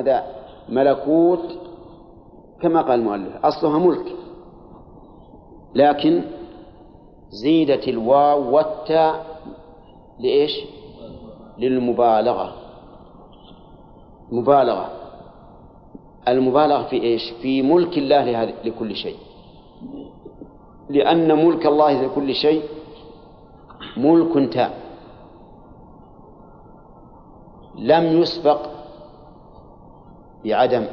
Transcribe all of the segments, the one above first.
هذا ملكوت كما قال المؤلف أصلها ملك، لكن زيدت الواو والتاء لإيش؟ للمبالغة، مبالغة، المبالغة في إيش؟ في ملك الله لكل شيء، لأن ملك الله لكل شيء ملك تام لم يسبق بعدم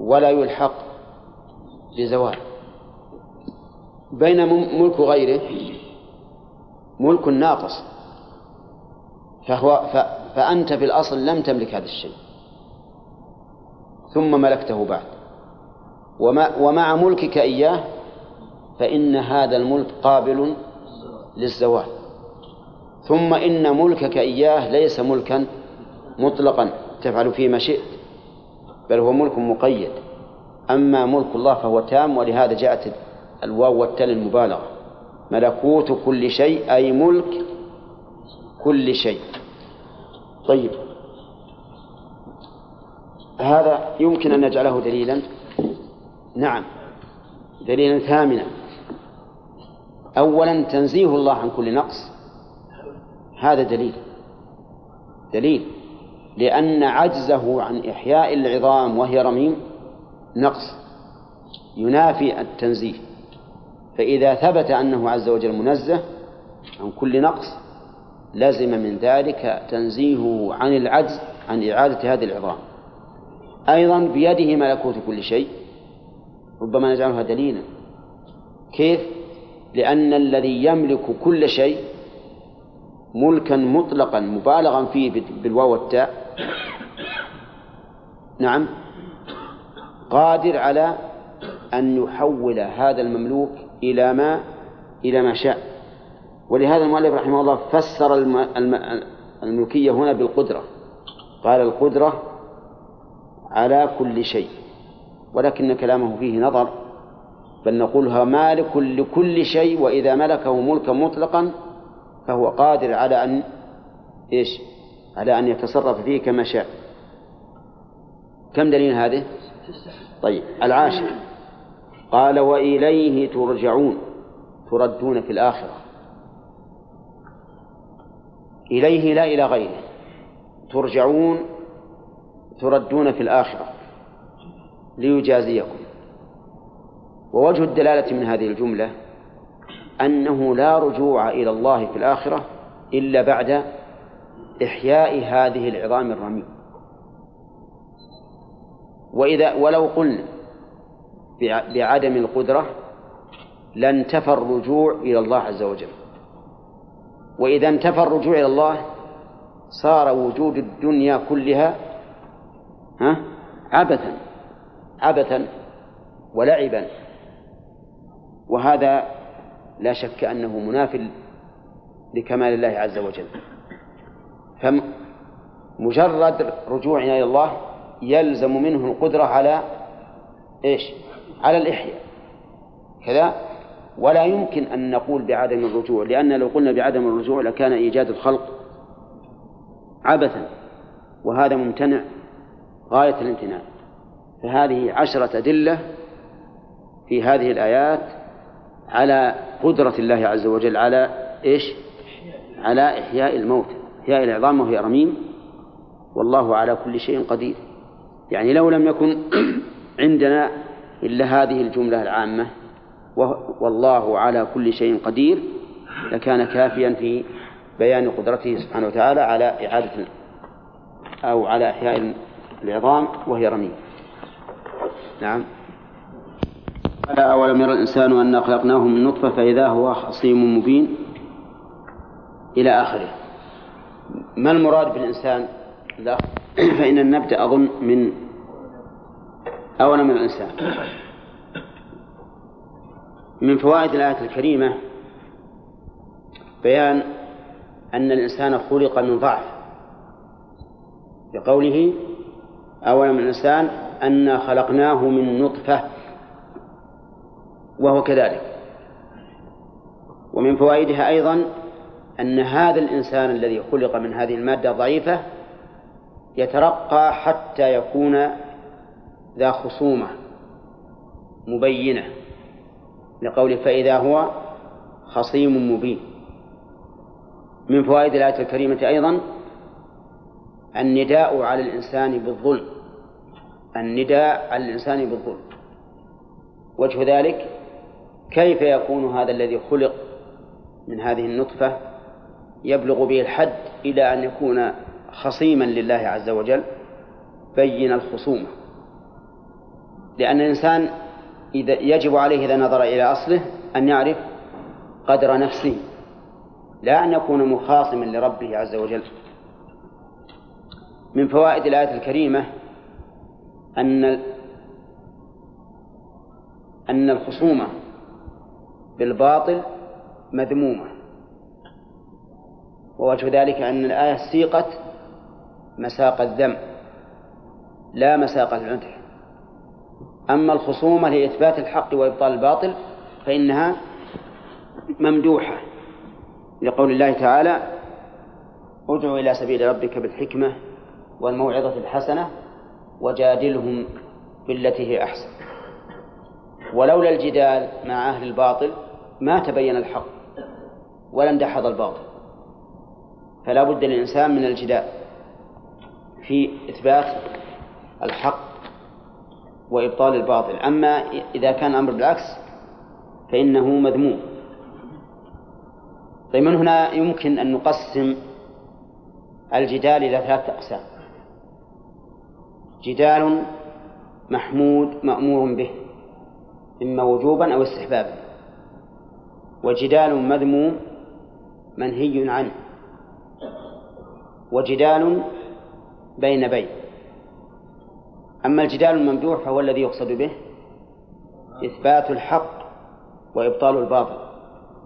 ولا يلحق بزوال، بين ملك غيره ملك ناقص، فأنت في الأصل لم تملك هذا الشيء ثم ملكته بعد، ومع ملكك إياه فإن هذا الملك قابل للزوال، ثم إن ملكك إياه ليس ملكا مطلقا تفعل فيه ما شئت، بل هو ملك مقيد، أما ملك الله فهو تام، ولهذا جاءت الواو والتاء للمبالغة، ملكوت كل شيء أي ملك كل شيء. طيب، هذا يمكن أن نجعله دليلا، نعم دليلا ثامنا. أولا تنزيه الله عن كل نقص، هذا دليل لأن عجزه عن إحياء العظام وهي رميم نقص ينافي التنزيه، فإذا ثبت أنه عز وجل منزه عن كل نقص لازم من ذلك تنزيهه عن العجز عن إعادة هذه العظام. أيضا بيده ملكوت كل شيء، ربما نجعلها دليلا، كيف؟ لأن الذي يملك كل شيء ملكا مطلقا مبالغا فيه بالواو والتاء، نعم، قادر على أن يحول هذا المملوك إلى ما شاء، ولهذا المؤلف رحمه الله فسر الملكية هنا بالقدرة، قال القدرة على كل شيء، ولكن كلامه فيه نظر، بل نقولها مالك لكل شيء، وإذا ملكه ملكا مطلقا فهو قادر على أن إيش؟ على أن يتصرف فيه كما شاء. كم دليل هذه؟ طيب، العاشر قال وإليه تردون في الآخرة. إليه لا إلى غيره، تردون في الآخرة ليجازيكم. ووجه الدلالة من هذه الجملة أنه لا رجوع إلى الله في الآخرة إلا بعد إحياء هذه العظام الرميم. ولو قلنا بعدم القدرة لانتفى الرجوع إلى الله عز وجل، وإذا انتفى الرجوع إلى الله صار وجود الدنيا كلها عبثا ولعبا، وهذا لا شك أنه منافل لكمال الله عز وجل. فمجرد رجوعنا إلى الله يلزم منه القدرة على إيش؟ على الإحياء كذا، ولا يمكن أن نقول بعدم الرجوع، لأن لو قلنا بعدم الرجوع لكان إيجاد الخلق عبثا، وهذا ممتنع غاية الامتناع. فهذه 10 أدلة في هذه الآيات على قدرة الله عز وجل على إيش؟ على إحياء الموت، إحياء العظام وهي رميم، والله على كل شيء قدير. يعني لو لم يكن عندنا إلا هذه الجملة العامة والله على كل شيء قدير لكان كافيا في بيان قدرته سبحانه وتعالى على إعادة أو على إحياء العظام وهي رميم. نعم. أولم يرى الإنسان أنا خلقناه من نطفة فإذا هو خصيم مبين إلى آخره. ما المراد بالإنسان؟ لا، فإن النبدأ أظن من أولم يرى الإنسان. من فوائد الآية الكريمة بيان أن الإنسان خلق من ضعف، بقوله أولم الإنسان أنا خلقناه من نطفة، وهو كذلك. ومن فوائدها أيضا أن هذا الإنسان الذي خلق من هذه المادة ضعيفة يترقى حتى يكون ذا خصومة مبينة لقوله فإذا هو خصيم مبين. من فوائد الآية الكريمة أيضا النداء على الإنسان بالظلم، النداء على الإنسان بالظلم. وجه ذلك كيف يكون هذا الذي خلق من هذه النطفة يبلغ به الحد إلى أن يكون خصيما لله عز وجل؟ بين الخصومة، لأن الإنسان إذا يجب عليه إذا نظر إلى أصله أن يعرف قدر نفسه، لا أن يكون مخاصما لربه عز وجل. من فوائد الآية الكريمة أن الخصومة بالباطل مذمومة، ووجه ذلك أن الآية سيقت مساق الذم لا مساق العدل. أما الخصومة لإثبات الحق وإبطال الباطل فإنها ممدوحة لقول الله تعالى ادعوا إلى سبيل ربك بالحكمة والموعظة الحسنة وجادلهم بالتي هي أحسن. ولولا الجدال مع أهل الباطل ما تبين الحق ولم دحض الباطل، فلا بد للإنسان من الجدال في إثبات الحق وإبطال الباطل. أما إذا كان أمر بالعكس فإنه مذموم. طيب، من هنا يمكن أن نقسم الجدال إلى ثلاثة أقسام: جدال محمود مأمور به إما وجوبا أو استحبابا، وجدال مذموم منهي عنه، وجدال بين بين. أما الجدال الممدوح فهو الذي يقصد به إثبات الحق وإبطال الباطل،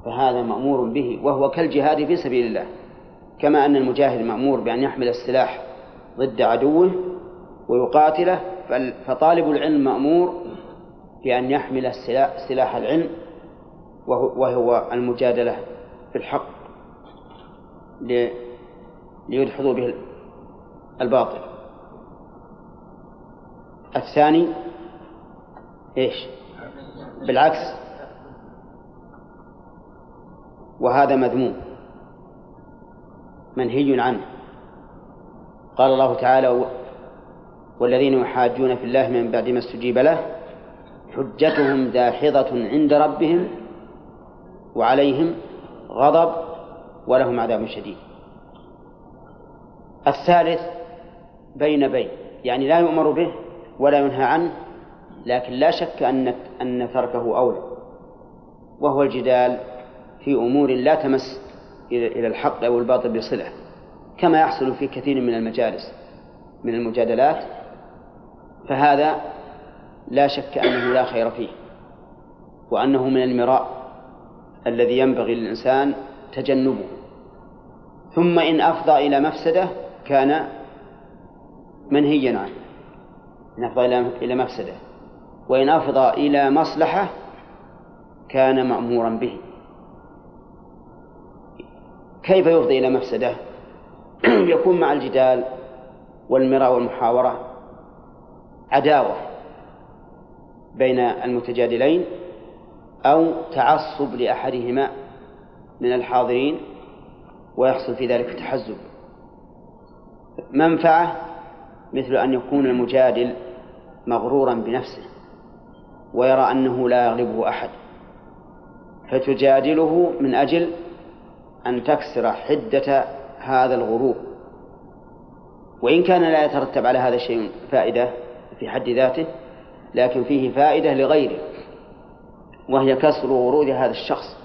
فهذا مأمور به وهو كالجهاد في سبيل الله، كما أن المجاهد مأمور بأن يحمل السلاح ضد عدوه ويقاتله، فطالب العلم مأمور بأن يحمل سلاح العلم وهو المجادلة في الحق ليدحضوا به الباطل. الثاني إيش؟ بالعكس، وهذا مذموم منهي عنه. قال الله تعالى والذين يحاجون في الله من بعد ما استجيب له حجتهم داحضة عند ربهم وعليهم غضب ولهم عذاب شديد. الثالث بين بين، يعني لا يؤمر به ولا ينهى عنه، لكن لا شك أن تركه أولى، وهو الجدال في أمور لا تمس إلى الحق أو الباطل بصلة، كما يحصل في كثير من المجالس من المجادلات، فهذا لا شك أنه لا خير فيه، وأنه من المراء الذي ينبغي للإنسان تجنبه. ثم إن أفضى إلى مفسدة كان منهيا عنه، إن أفضى إلى مفسدة، وإن أفضى إلى مصلحة كان مأمورا به. كيف يفضي إلى مفسدة؟ يكون مع الجدال والمراء والمحاورة عداوة بين المتجادلين أو تعصب لأحدهما من الحاضرين ويحصل في ذلك تحزب. منفعة مثل أن يكون المجادل مغرورا بنفسه ويرى أنه لا يغلبه أحد، فتجادله من أجل أن تكسر حدة هذا الغرور، وإن كان لا يترتب على هذا الشيء فائدة في حد ذاته، لكن فيه فائدة لغيره، وهي كسر غرور هذا الشخص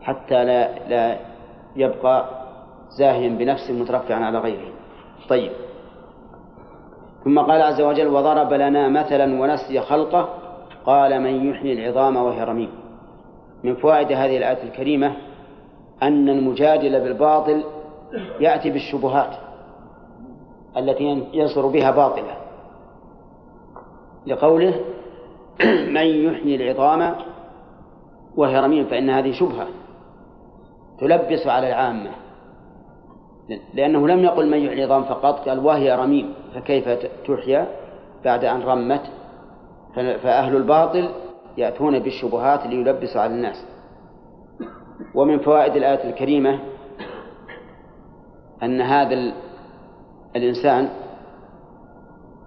حتى لا يبقى زاهيا بنفسه مترفعا على غيره. طيب، ثم قال عز وجل وضرب لنا مثلا ونسي خلقه قال من يحيي العظام وهي رميم. من فوائد هذه الآية الكريمة أن المجادل بالباطل يأتي بالشبهات التي ينصر بها باطلة، لقوله من يحيي العظام وهي رميم، فإن هذه شبهة تلبس على العامة لأنه لم يقل من يحيي العظام فقط، قال وهي رميم، فكيف تحيا بعد أن رمت؟ فأهل الباطل يأتون بالشبهات ليلبسوا على الناس. ومن فوائد الآية الكريمة أن هذا الإنسان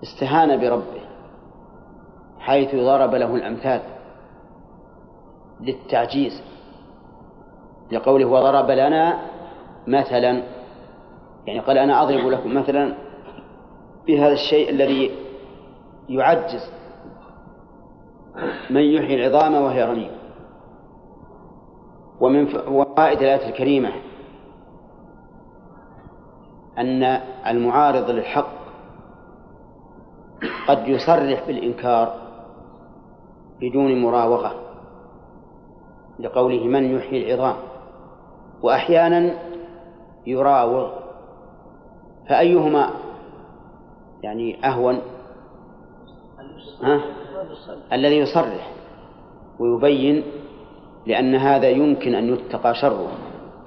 استهان بربه حيث ضرب له الأمثال للتعجيز، لقوله وضرب لنا مثلا، يعني قال أنا أضرب لكم مثلا بهذا الشيء الذي يعجز، من يحيي العظام وهي رميم. ومن فوائد الآية الكريمة أن المعارض للحق قد يصرح بالإنكار بدون مراوغة، لقوله من يحيي العظام، وأحيانا يراوغ، فأيهما يعني أهون؟ الذي يصرح ويبين، لأن هذا يمكن أن يتقى شره،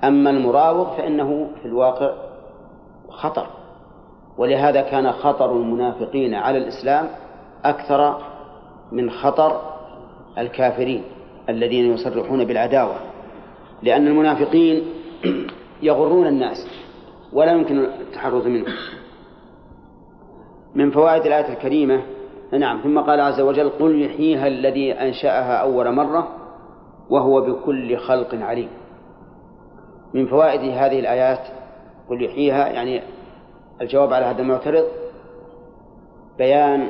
أما المراوغ فإنه في الواقع خطر. ولهذا كان خطر المنافقين على الإسلام أكثر من خطر الكافرين الذين يصرحون بالعداوة، لأن المنافقين يغرون الناس ولا يمكن التحرز منهم. من فوائد الآية الكريمة نعم، ثم قال عز وجل قل يحييها الذي أنشأها أول مرة وهو بكل خلق عليم. من فوائد هذه الآيات قل يحييها، يعني الجواب على هذا المعترض بيان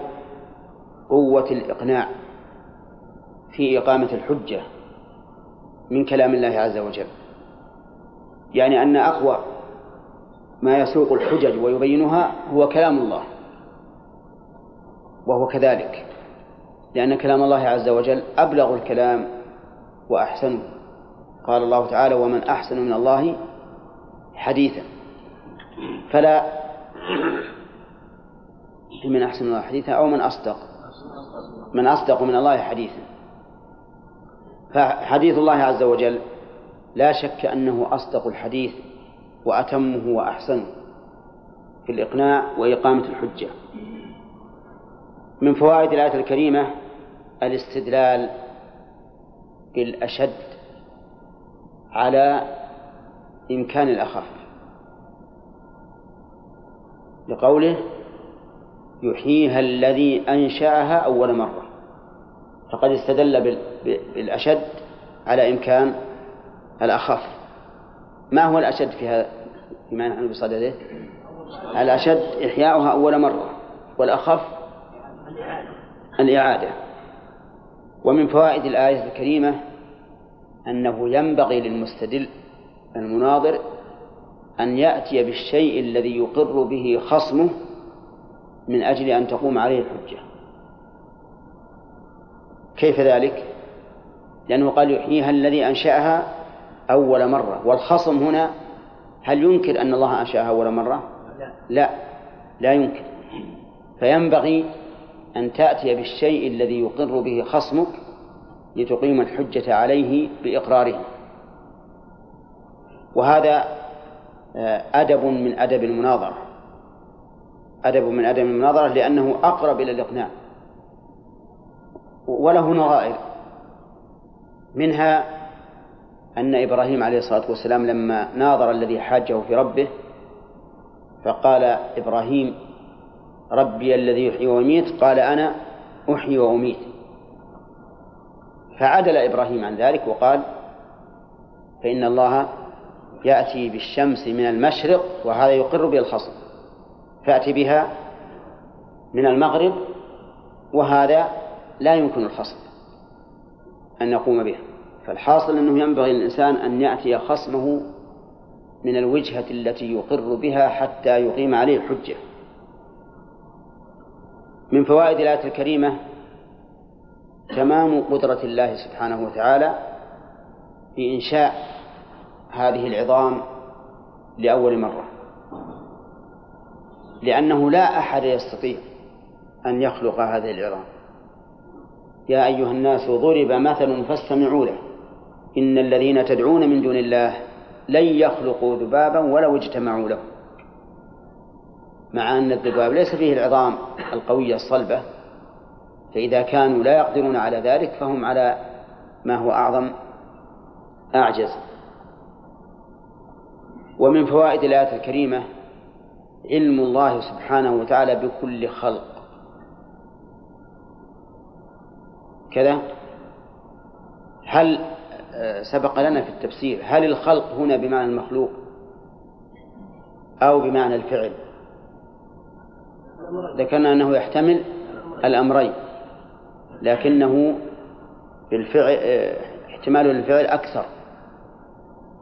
قوة الإقناع في إقامة الحجة من كلام الله عز وجل، يعني أن أقوى ما يسوق الحجج ويبينها هو كلام الله، وهو كذلك، لأن كلام الله عز وجل أبلغ الكلام وأحسنه. قال الله تعالى ومن أحسن من الله حديثا، فلا من أحسن من الله حديثا أو من أصدق من الله حديثا. فحديث الله عز وجل لا شك أنه أصدق الحديث وأتمه وأحسنه في الإقناع وإقامة الحجة. من فوائد الآية الكريمة الاستدلال بالأشد على إمكان الأخف، لقوله يحييها الذي أنشأها أول مرة، فقد استدل بالأشد على إمكان الأخف. ما هو الأشد فيها بما نحن بصدده؟ الأشد إحياؤها أول مرة، والأخف الإعادة. ومن فوائد الآية الكريمة أنه ينبغي للمستدل المناظر أن يأتي بالشيء الذي يقر به خصمه من أجل أن تقوم عليه الحجة. كيف ذلك؟ لأنه قال يحييها الذي أنشأها أول مرة، والخصم هنا هل يمكن أن الله أنشأها أول مرة؟ لا يمكن. فينبغي أن تأتي بالشيء الذي يقر به خصمك لتقيم الحجة عليه بإقراره. وهذا أدب من أدب المناظرة، لأنه أقرب إلى الإقناع، وله نظائر، منها أن إبراهيم عليه الصلاة والسلام لما ناظر الذي حاجه في ربه فقال إبراهيم ربي الذي يحيي ويميت، قال أنا أحيي وأميت، فعدل إبراهيم عن ذلك وقال فإن الله يأتي بالشمس من المشرق، وهذا يقر به الخصم، فأتي بها من المغرب، وهذا لا يمكن الخصم أن يقوم به. فالحاصل أنه ينبغي للإنسان أن يأتي خصمه من الوجهة التي يقر بها حتى يقيم عليه الحجة. من فوائد الآية الكريمة تمام قدرة الله سبحانه وتعالى في إنشاء هذه العظام لأول مرة، لأنه لا أحد يستطيع أن يخلق هذه العظام. يا أيها الناس ضرب مثل فاستمعوا له إن الذين تدعون من دون الله لن يخلقوا ذبابا ولو اجتمعوا له مع أن الذباب ليس فيه العظام القوية الصلبة، فإذا كانوا لا يقدرون على ذلك فهم على ما هو أعظم أعجز. ومن فوائد الآية الكريمة علم الله سبحانه وتعالى بكل خلق، كذا. هل سبق لنا في التفسير هل الخلق هنا بمعنى المخلوق أو بمعنى الفعل؟ ذكرنا أنه يحتمل الأمرين، لكنه بالفعل احتماله للفعل أكثر،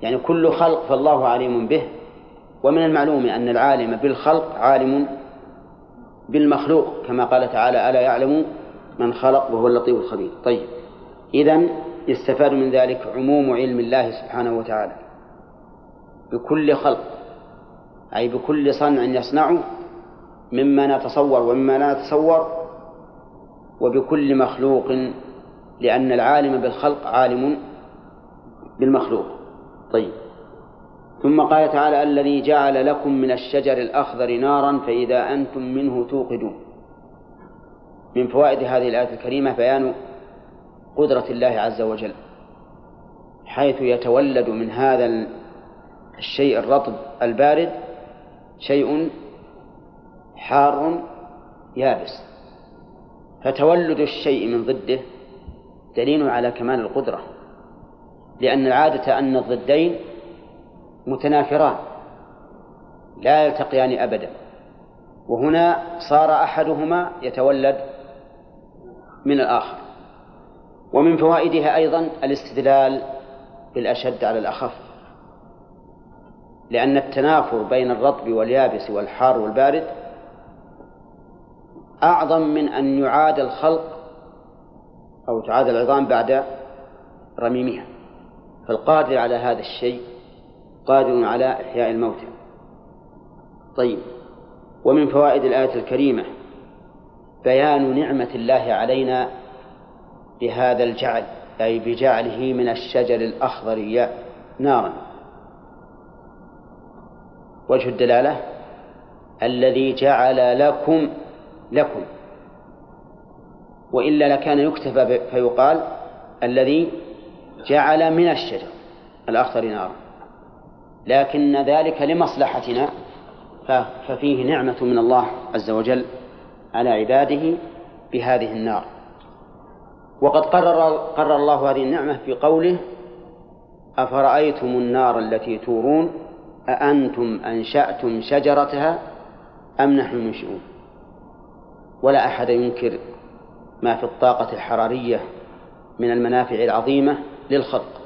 يعني كل خلق فالله عليم به. ومن المعلوم أن العالم بالخلق عالم بالمخلوق، كما قال تعالى ألا يعلم من خلق وهو اللطيف الخبير. طيب، إذن يستفاد من ذلك عموم علم الله سبحانه وتعالى بكل خلق، أي بكل صنع يصنعه مما نتصور ومما لا نتصور، وبكل مخلوق، لأن العالم بالخلق عالم بالمخلوق. طيب، ثم قال تعالى الذي جعل لكم من الشجر الأخضر نارا فإذا أنتم منه توقدون. من فوائد هذه الآية الكريمة بيان قدرة الله عز وجل، حيث يتولد من هذا الشيء الرطب البارد شيء حار يابس، فتولد الشيء من ضده دليل على كمال القدرة، لأن العادة أن الضدين متنافران لا يلتقيان أبدا، وهنا صار أحدهما يتولد من الآخر. ومن فوائدها أيضا الاستدلال بالأشد على الأخف، لأن التنافر بين الرطب واليابس والحار والبارد أعظم من أن يعاد الخلق أو تعاد العظام بعد رميمها، فالقادر على هذا الشيء قادر على إحياء الموتى. طيب، ومن فوائد الآية الكريمة بيان نعمة الله علينا بهذا الجعل، أي بجعله من الشجر الأخضر نارا. وجه الدلالة الذي جعل لكم، وإلا لكان يكتفى فيقال الذي جعل من الشجر الأخضر نارا، لكن ذلك لمصلحتنا، ففيه نعمة من الله عز وجل على عباده بهذه النار. وقد قرر الله هذه النعمة في قوله أفرأيتم النار التي تورون أأنتم أنشأتم شجرتها أم نحن المنشئون. ولا أحد ينكر ما في الطاقة الحرارية من المنافع العظيمة للخلق،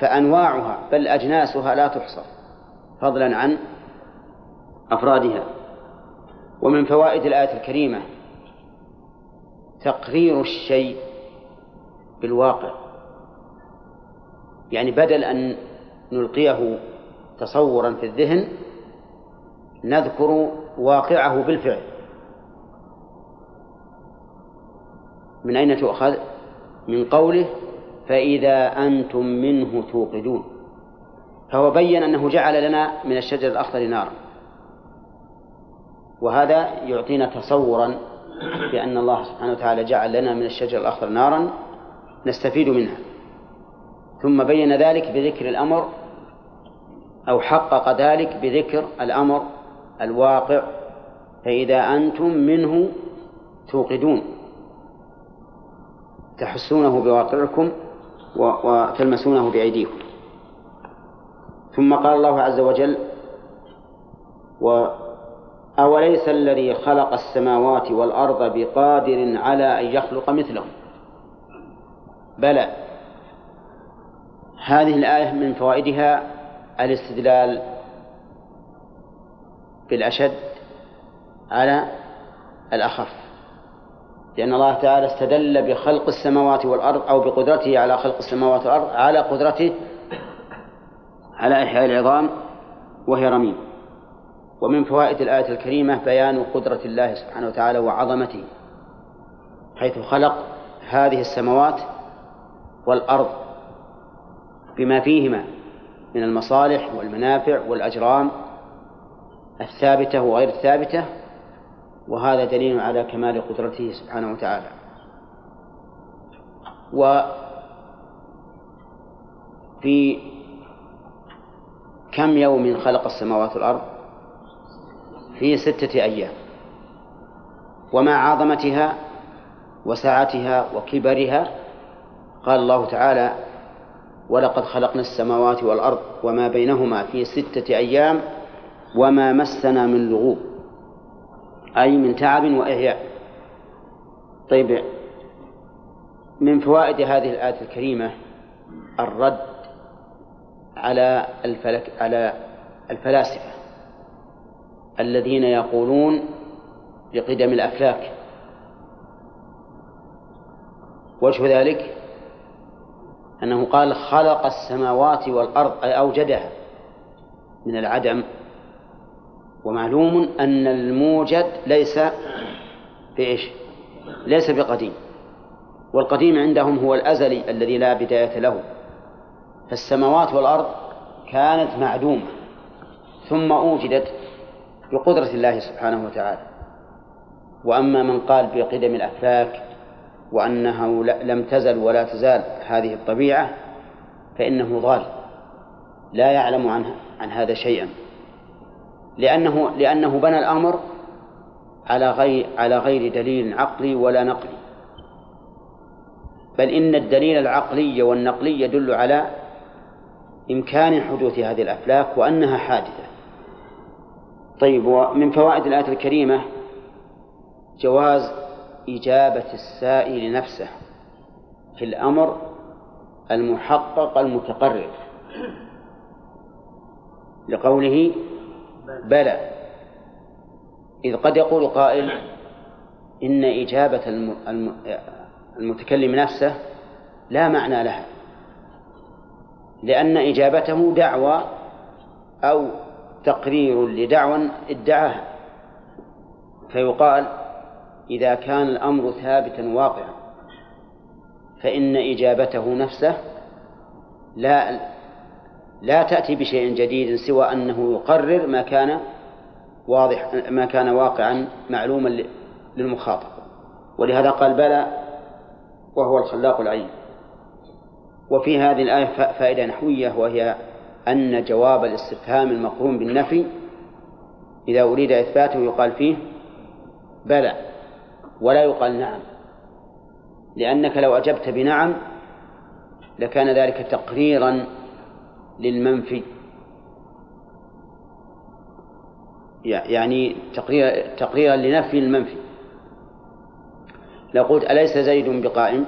فأنواعها بل أجناسها لا تحصر، فضلا عن أفرادها. ومن فوائد الآية الكريمة تقرير الشيء بالواقع، يعني بدل أن نلقيه تصورا في الذهن نذكر واقعه بالفعل. من أين تؤخذ؟ من قوله فإذا أنتم منه توقدون، فهو بين أنه جعل لنا من الشجر الأخضر نارا، وهذا يعطينا تصورا بأن الله سبحانه وتعالى جعل لنا من الشجر الأخضر نارا نستفيد منها. ثم بين ذلك بذكر الأمر، أو حقق ذلك بذكر الأمر الواقع، فإذا أنتم منه توقدون، تحسونه بواقعكم وتلمسونه بأيديكم. ثم قال الله عز وجل أوليس الذي خلق السماوات والأرض بقادر على أن يخلق مثلهم. بلى، هذه الآية من فوائدها الاستدلال بالأشد على الأخف، لأن الله تعالى استدل بخلق السماوات والأرض أو بقدرته على خلق السماوات والأرض على قدرته على إحياء العظام وهي رميم. ومن فوائد الآية الكريمة بيان قدرة الله سبحانه وتعالى وعظمته، حيث خلق هذه السماوات والأرض بما فيهما من المصالح والمنافع والأجرام الثابتة وغير الثابتة، وهذا دليل على كمال قدرته سبحانه وتعالى. وفي كم يوم خلق السماوات والأرض؟ في 6 أيام. ومع عظمتها وسعتها وكبرها قال الله تعالى: ولقد خلقنا السماوات والأرض وما بينهما في 6 أيام وما مسنا من لغوب، أي من تعب وإعياء. طيب، من فوائد هذه الآية الكريمة الرد على الفلاسفة الذين يقولون لقدم الأفلاك. وجه ذلك أنه قال خلق السماوات والأرض، أي أوجدها من العدم، ومعلوم أن الموجد ليس بقديم، والقديم عندهم هو الأزلي الذي لا بداية له. فالسماوات والأرض كانت معدومة ثم أوجدت بقدرة الله سبحانه وتعالى. وأما من قال بقدم الأفلاك وأنه لم تزل ولا تزال هذه الطبيعة فإنه ضال، لا يعلم عن هذا شيئا، لأنه بنى الأمر على غير دليل عقلي ولا نقلي. بل إن الدليل العقلي والنقلي يدل على إمكان حدوث هذه الأفلاك وأنها حادثة. طيب، ومن فوائد الآية الكريمة جواز إجابة السائل نفسه في الأمر المحقق المتقرر، لقوله بلى، إذ قد يقول قائل إن إجابة المتكلم نفسه لا معنى لها، لأن إجابته دعوة أو تقرير لدعوى ادعاها. فيقال إذا كان الأمر ثابتا واقعا فإن إجابته نفسه لا تأتي بشيء جديد سوى أنه يقرر ما كان واقعا معلوما للمخاطب. ولهذا قال بلى، وهو الخلاق العليم. وفي هذه الآية فائدة نحوية، وهي أن جواب الاستفهام المقرون بالنفي إذا أريد إثباته يقال فيه بلى ولا يقال نعم، لأنك لو أجبت بنعم لكان ذلك تقريرا للمنفي، يعني تقريرا لنفي المنفي. لو قلت أليس زيد بقائم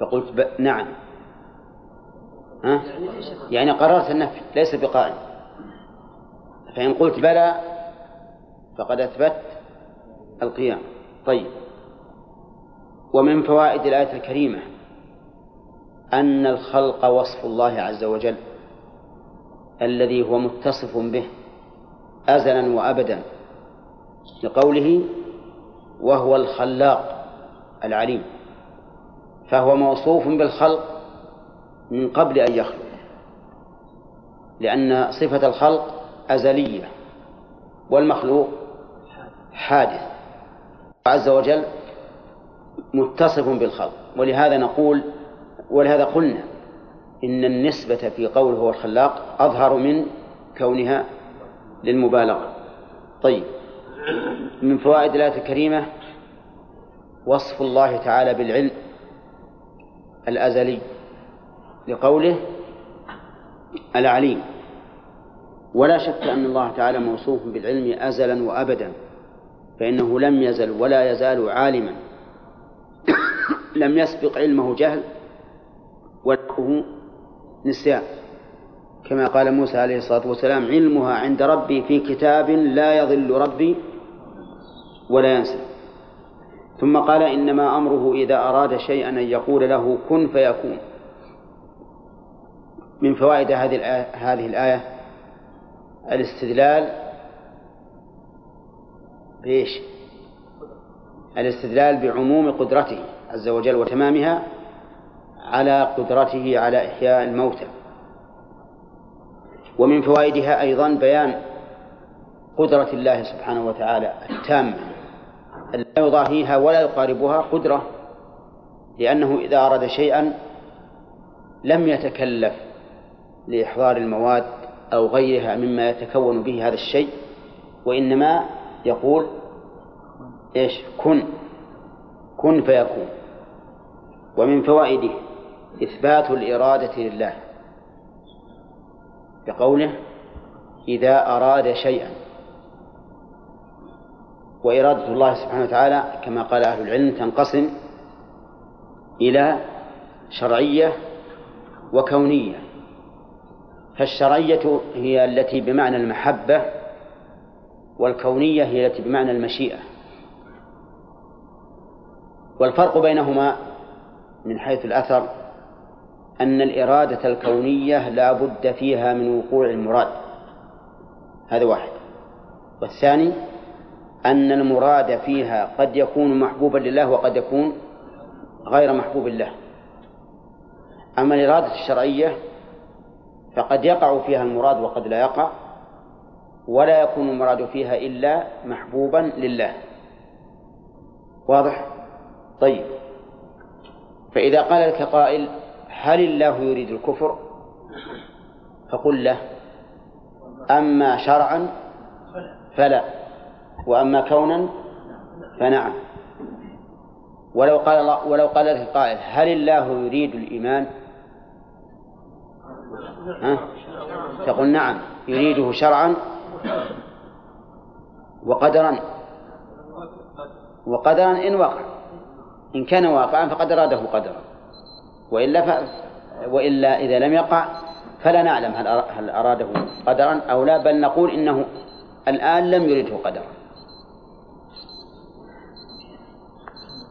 فقلت نعم، يعني قررت النفي ليس بقائم. فإن قلت بلى فقد أثبت القيام. طيب، ومن فوائد الآية الكريمة أن الخلق وصف الله عز وجل الذي هو متصف به أزلا وأبدا، لقوله وهو الخلاق العليم. فهو موصوف بالخلق من قبل أن يخلق، لأن صفة الخلق أزلية والمخلوق حادث، عز وجل متصف بالخلق. ولهذا قلنا إن النسبة في قوله هو الخلاق أظهر من كونها للمبالغة. طيب، من فوائد الآية الكريمة وصف الله تعالى بالعلم الأزلي، لقوله العليم. ولا شك أن الله تعالى موصوف بالعلم أزلا وأبدا، فإنه لم يزل ولا يزال عالما لم يسبق علمه جهل وله نسيان، كما قال موسى عليه الصلاة والسلام علمها عند ربي في كتاب لا يضل ربي ولا ينسى. ثم قال إنما أمره إذا أراد شيئا أن يقول له كن فيكون. من فوائد هذه الآية الاستدلال بعموم قدرته عز وجل وتمامها على قدرته على إحياء الموتى. ومن فوائدها أيضا بيان قدرة الله سبحانه وتعالى التامة التي لا يضاهيها ولا يقاربها قدرة، لأنه إذا أراد شيئا لم يتكلف لإحضار المواد أو غيرها مما يتكون به هذا الشيء، وإنما يقول إيش؟ كن فيكون. ومن فوائده إثبات الإرادة لله بقوله إذا أراد شيئا. وإرادة الله سبحانه وتعالى كما قال أهل العلم تنقسم إلى شرعية وكونية. فالشرعية هي التي بمعنى المحبة، والكونية هي التي بمعنى المشيئة. والفرق بينهما من حيث الأثر أن الإرادة الكونية لا بد فيها من وقوع المراد، هذا واحد. والثاني أن المراد فيها قد يكون محبوبا لله وقد يكون غير محبوب لله. أما الإرادة الشرعية فقد يقع فيها المراد وقد لا يقع، ولا يكون المراد فيها إلا محبوبا لله. واضح؟ طيب، فإذا قال لك قائل هل الله يريد الكفر؟ فقل له أما شرعا فلا، وأما كونا فنعم. ولو قال لك قائل هل الله يريد الإيمان؟ تقول نعم يريده شرعا وقدرا إن وقع، إن كان واقعا فقد أراده قدرا، وإلا إذا لم يقع فلا نعلم هل أراده قدرا أو لا، بل نقول إنه الآن لم يريده قدرا.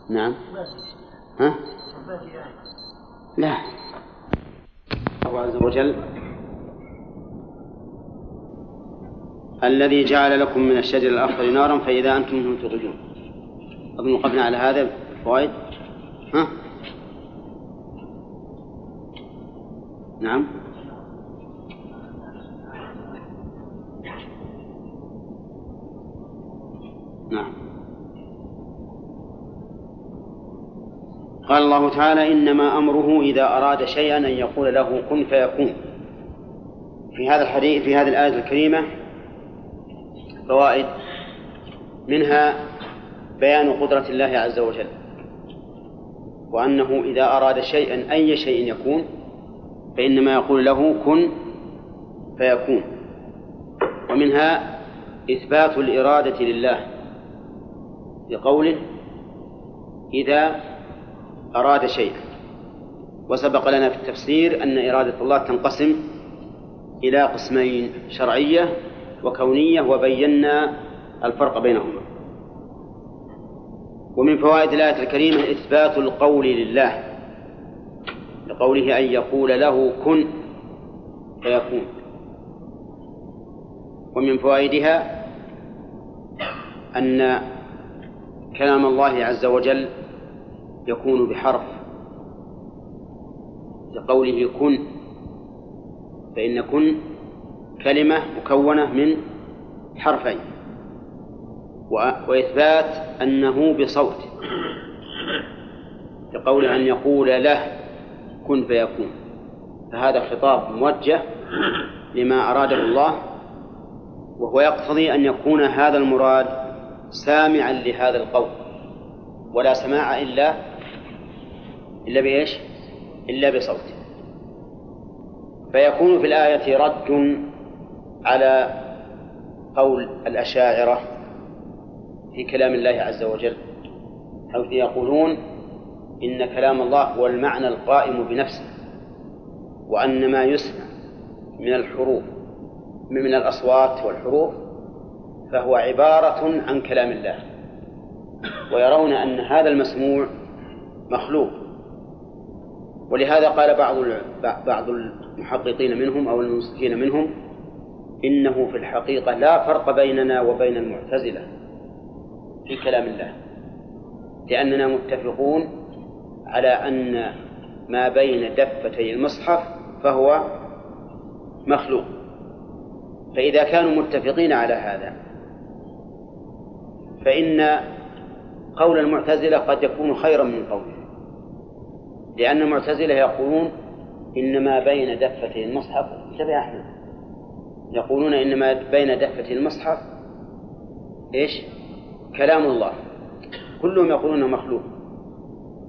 نعم. ها؟ لا، الله عز وجل الذي جعل لكم من الشجر الأخضر نارا فإذا أنتم منه توقدون. أظن وقفنا على هذا فوائد. ها؟ نعم. نعم. قال الله تعالى إنما أمره إذا أراد شيئا أن يقول له كن فيكون. في هذا الحديث، في هذه الآية الكريمة فوائد، منها بيان قدرة الله عز وجل، وأنه إذا أراد شيئا أي شيء يكون فإنما يقول له كن فيكون. ومنها إثبات الإرادة لله بقوله إذا أراد شيئا. وسبق لنا في التفسير أن إرادة الله تنقسم إلى قسمين، شرعية وكونية، وبينا الفرق بينهما. ومن فوائد الآية الكريمة إثبات القول لله لقوله أن يقول له كن فيكون. ومن فوائدها أن كلام الله عز وجل يكون بحرف لقوله كن، فإن كن كلمة مكونة من حرفين. وإثبات أنه بصوت لقول أن يقول له كن فيكون، فهذا خطاب موجه لما أراده الله، وهو يقتضي أن يكون هذا المراد سامعا لهذا القول، ولا سماع إلا بإيش؟ إلا بصوت. فيكون في الآية رد على قول الأشاعرة في كلام الله عز وجل، حيث يقولون إن كلام الله هو المعنى القائم بنفسه، وأن ما يسمع من الحروف من الأصوات والحروف فهو عبارة عن كلام الله، ويرون أن هذا المسموع مخلوق. ولهذا قال بعض المحققين منهم أو المنصفين منهم إنه في الحقيقة لا فرق بيننا وبين المعتزلة في كلام الله، لأننا متفقون على أن ما بين دفتي المصحف فهو مخلوق. فإذا كانوا متفقين على هذا فإن قول المعتزلة قد يكون خيرا من قوله، لأن المعتزلة يقولون إنما بين دفتي المصحف، انتبه أحمد، يقولون إنما بين دفتي المصحف إيش؟ كلام الله، كلهم يقولونه مخلوق،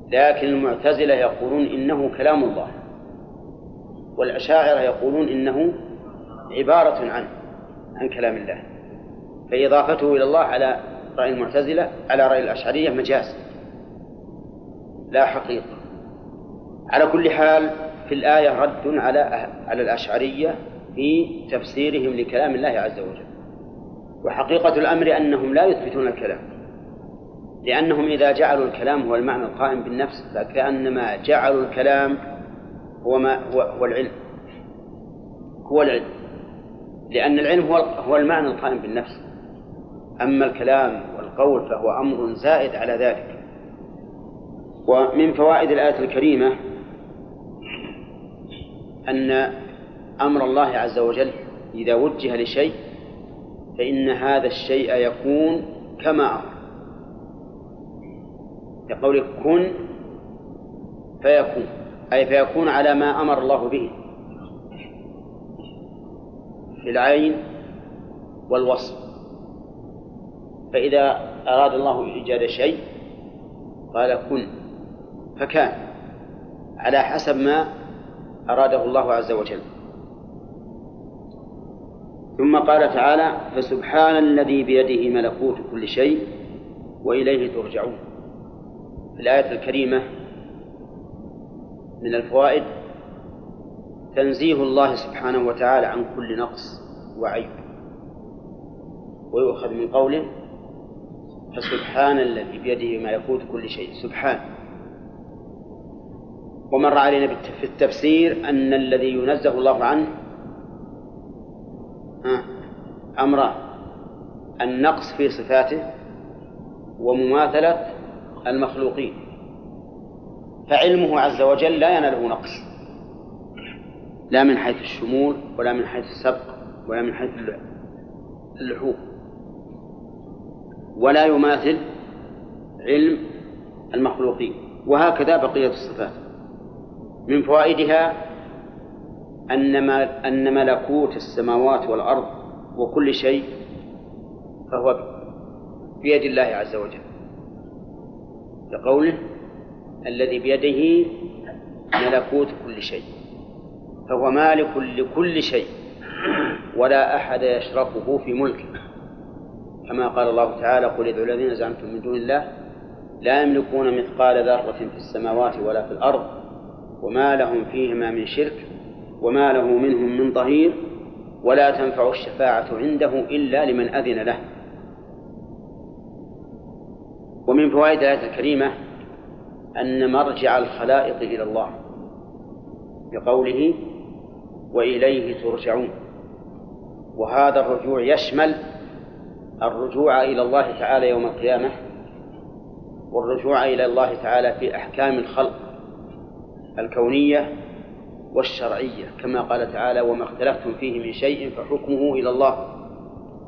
لكن المعتزلة يقولون إنه كلام الله، والأشاعرة يقولون إنه عبارة عن كلام الله، فإضافته إلى الله على رأي المعتزلة على رأي الأشعرية مجاز لا حقيقة. على كل حال في الآية رد على الأشعرية في تفسيرهم لكلام الله عز وجل، وحقيقة الأمر أنهم لا يثبتون الكلام، لأنهم إذا جعلوا الكلام هو المعنى القائم بالنفس فكأنما جعلوا الكلام هو العلم، هو العلم، لأن العلم هو المعنى القائم بالنفس، أما الكلام والقول فهو أمر زائد على ذلك. ومن فوائد الآية الكريمة أن أمر الله عز وجل إذا وجه لشيء فإن هذا الشيء يكون كما أمر، يقول كن فيكون، أي فيكون على ما أمر الله به في العين والوصف. فإذا أراد الله إيجاد شيء قال كن فكان على حسب ما أراده الله عز وجل. ثم قال تعالى فسبحان الذي بيده ملكوت كل شيء وإليه ترجعون. في الآية الكريمة من الفوائد تنزيه الله سبحانه وتعالى عن كل نقص وعيب، ويؤخذ من قوله فسبحان الذي بيده ملكوت كل شيء، سبحان. ومر علينا في التفسير أن الذي ينزه الله عنه أمره النقص في صفاته ومماثلة المخلوقين، فعلمه عز وجل لا يناله نقص، لا من حيث الشمول ولا من حيث السبق ولا من حيث اللحوق، ولا يماثل علم المخلوقين، وهكذا بقية الصفات. من فوائدها أن ملكوت السماوات والأرض وكل شيء فهو بيد الله عز وجل، لقوله الذي بيده ملكوت كل شيء، فهو مالك لكل شيء ولا أحد يشركه في ملكه، كما قال الله تعالى قل ادعوا الذين زعمتم من دون الله لا يملكون مثقال ذرة في السماوات ولا في الأرض وما لهم فيهما من شرك وما له منهم من ظهير ولا تنفع الشفاعة عنده إلا لمن أذن له. ومن فوائد الآية الكريمة أن مرجع الخلائق إلى الله بقوله وإليه ترجعون، وهذا الرجوع يشمل الرجوع إلى الله تعالى يوم القيامة، والرجوع إلى الله تعالى في أحكام الخلق الكونية والشرعية، كما قال تعالى وما اختلفتم فيه من شيء فحكمه إلى الله،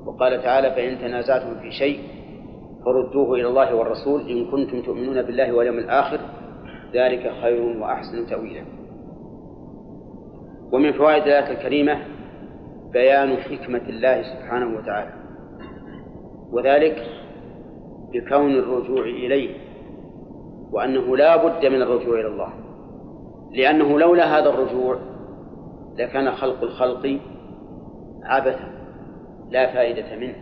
وقال تعالى فإن تنازعتم في شيء فردوه إلى الله والرسول إن كنتم تؤمنون بالله واليوم الآخر ذلك خير وأحسن تأويلا. ومن فوائد الآية الكريمة بيان حكمة الله سبحانه وتعالى، وذلك بكون الرجوع إليه وأنه لا بد من الرجوع إلى الله، لأنه لولا هذا الرجوع لكان خلق الخلق عبثا لا فائدة منه،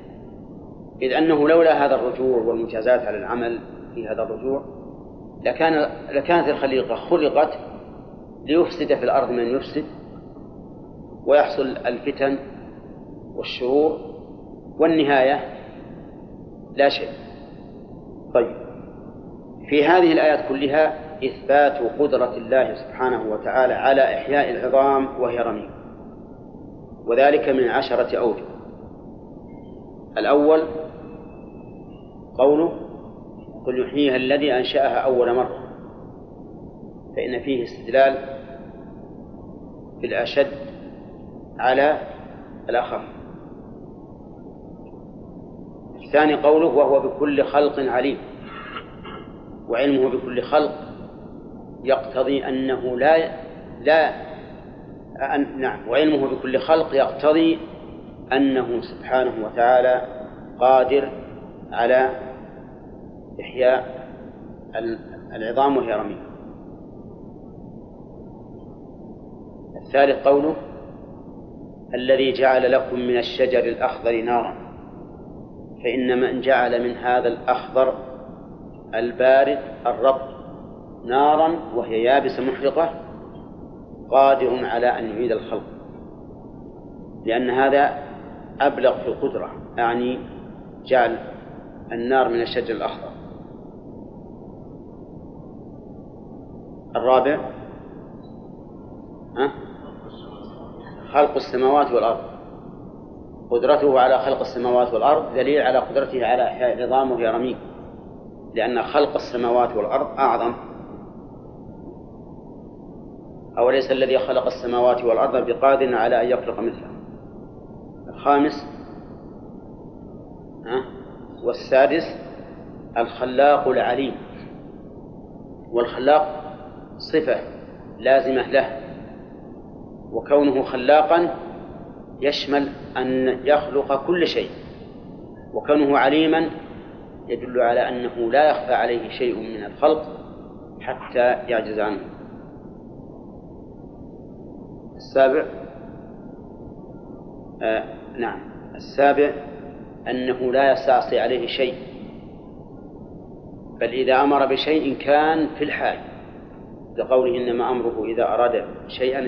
إذ أنه لولا هذا الرجوع والمجازات على العمل في هذا الرجوع لكانت الخليقة خلقت ليفسد في الأرض من يفسد ويحصل الفتن والشرور، والنهاية لا شيء. طيب، في هذه الآيات كلها إثبات قدرة الله سبحانه وتعالى على إحياء العظام وهي رميم، وذلك من 10 أوجه. الأول قوله قل يحييها الذي أنشأها أول مرة، فإن فيه استدلال بالأشد على الأخف. الثاني قوله وهو بكل خلق عليم، وعلمه بكل خلق يقتضي أنه وعلمه بكل خلق يقتضي أنه سبحانه وتعالى قادر على إحياء العظام وهي رميم. الثالث قوله الذي جعل لكم من الشجر الأخضر نارا، فإن من جعل من هذا الأخضر البارد الرطب نارا وهي يابسة محرقة قادر على أن يعيد الخلق، لأن هذا أبلغ في القدرة، أعني جعل النار من الشجر الأخضر. الرابع خلق السماوات والأرض، قدرته على خلق السماوات والأرض دليل على قدرته على إحياء العظام وهي رميم، لأن خلق السماوات والأرض أعظم. أوليس الذي خلق السماوات والأرض بقادر على أن يخلق مثله. الخامس والسادس الخلاق العليم، والخلاق صفة لازمة له، وكونه خلاقا يشمل أن يخلق كل شيء، وكونه عليما يدل على أنه لا يخفى عليه شيء من الخلق حتى يعجز عنه. السابع أنه لا يستعصي عليه شيء، بل إذا أمر بشيء كان في الحال، لقوله إنما أمره إذا أراد شيئا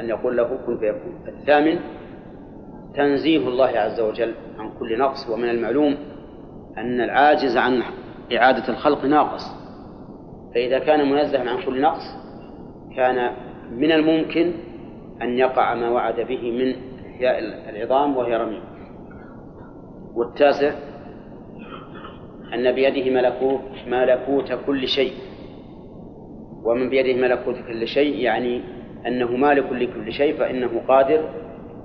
أن يقول له كن فيكون. الثامن تنزيه الله عز وجل عن كل نقص، ومن المعلوم أن العاجز عن إعادة الخلق ناقص، فإذا كان منزها عن كل نقص كان من الممكن أن يقع ما وعد به من إحياء العظام وهي رميم. والتاسع أن بيده ملكوت كل شيء، ومن بيده ملكوت كل شيء يعني أنه مالك لكل شيء، فإنه قادر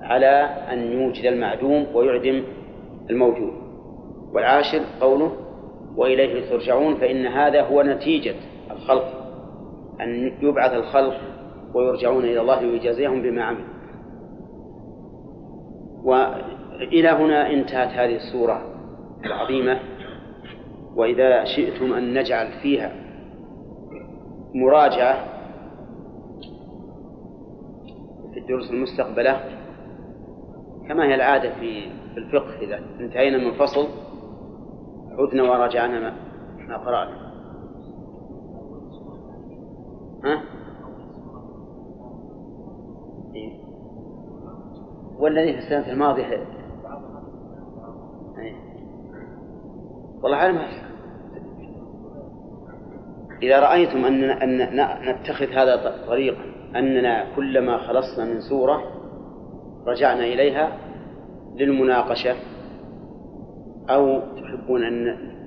على أن يوجد المعدوم ويعدم الموجود. والعاشر قوله وإليه ترجعون، فإن هذا هو نتيجة الخلق، أن يبعث الخلق ويرجعون إلى الله ليجازيهم بما عملوا. وإلى هنا انتهت هذه السورة العظيمة، وإذا شئتم أن نجعل فيها مراجعة في الدروس المستقبلة كما هي العادة في الفقه، إذا انتهينا من فصل عدنا وراجعنا ما قرأنا. والذي في السنة الماضية والله عالم. إذا رأيتم أن نتخذ هذا طريقا، أننا كلما خلصنا من سورة رجعنا إليها للمناقشة، أو تحبون أن